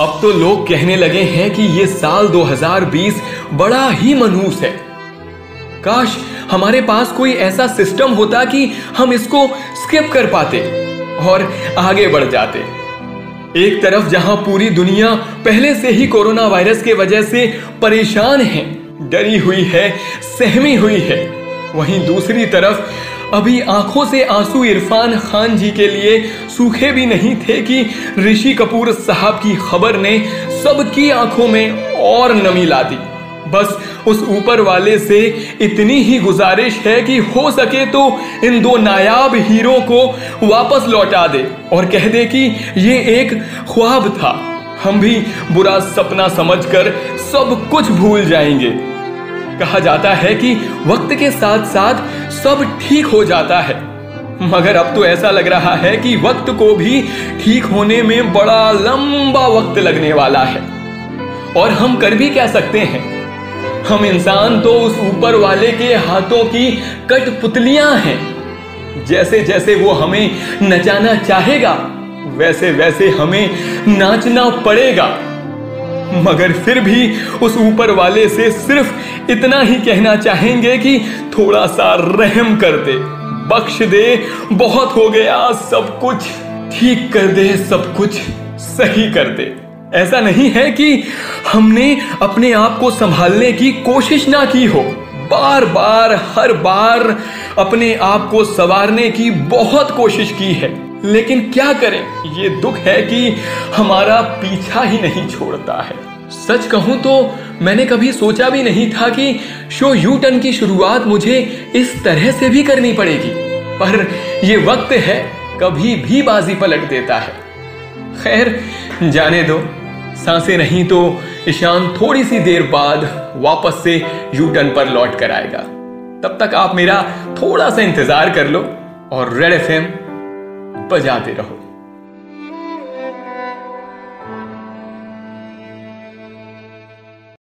अब तो लोग कहने लगे हैं कि ये साल 2020 बड़ा ही मनहूस है। काश हमारे पास कोई ऐसा सिस्टम होता कि हम इसको स्किप कर पाते और आगे बढ़ जाते। एक तरफ जहां पूरी दुनिया पहले से ही कोरोना वायरस के वजह से परेशान है, डरी हुई है, सहमी हुई है, वहीं दूसरी तरफ अभी आंखों से आंसू इरफान खान जी के लिए सूखे भी नहीं थे कि ऋषि कपूर साहब की खबर ने सबकी आंखों में और नमी ला दी। बस उस ऊपर वाले से इतनी ही गुजारिश है कि हो सके तो इन दो नायाब हीरो को वापस लौटा दे और कह दे कि ये एक ख्वाब था, हम भी बुरा सपना समझकर सब कुछ भूल जाएंगे। कहा जाता है कि वक्त के साथ साथ सब ठीक हो जाता है, मगर अब तो ऐसा लग रहा है कि वक्त को भी ठीक होने में बड़ा लंबा वक्त लगने वाला है। और हम कर भी कह सकते हैं, हम इंसान तो उस ऊपर वाले के हाथों की कठपुतलियां हैं। जैसे जैसे वो हमें नचाना चाहेगा वैसे वैसे हमें नाचना पड़ेगा, मगर फिर भी उस ऊपर वाले से सिर्फ इतना ही कहना चाहेंगे कि थोड़ा सा रहम कर दे, बख्श दे, बहुत हो गया, सब कुछ ठीक कर दे, सब कुछ सही कर दे। ऐसा नहीं है कि हमने अपने आप को संभालने की कोशिश ना की हो, बार बार हर बार अपने आप को संवारने की बहुत कोशिश की है, लेकिन क्या करें, ये दुख है कि हमारा पीछा ही नहीं छोड़ता है। सच कहूं तो मैंने कभी सोचा भी नहीं था कि शो यू टर्न की शुरुआत मुझे इस तरह से भी करनी पड़ेगी, पर ये वक्त है, कभी भी बाजी पलट देता है। खैर जाने दो, सांसें नहीं तो ईशान थोड़ी सी देर बाद वापस से यू टर्न पर लौट कर आएगा। तब तक आप मेरा थोड़ा सा इंतजार कर लो और रेड FM बजाते रहो।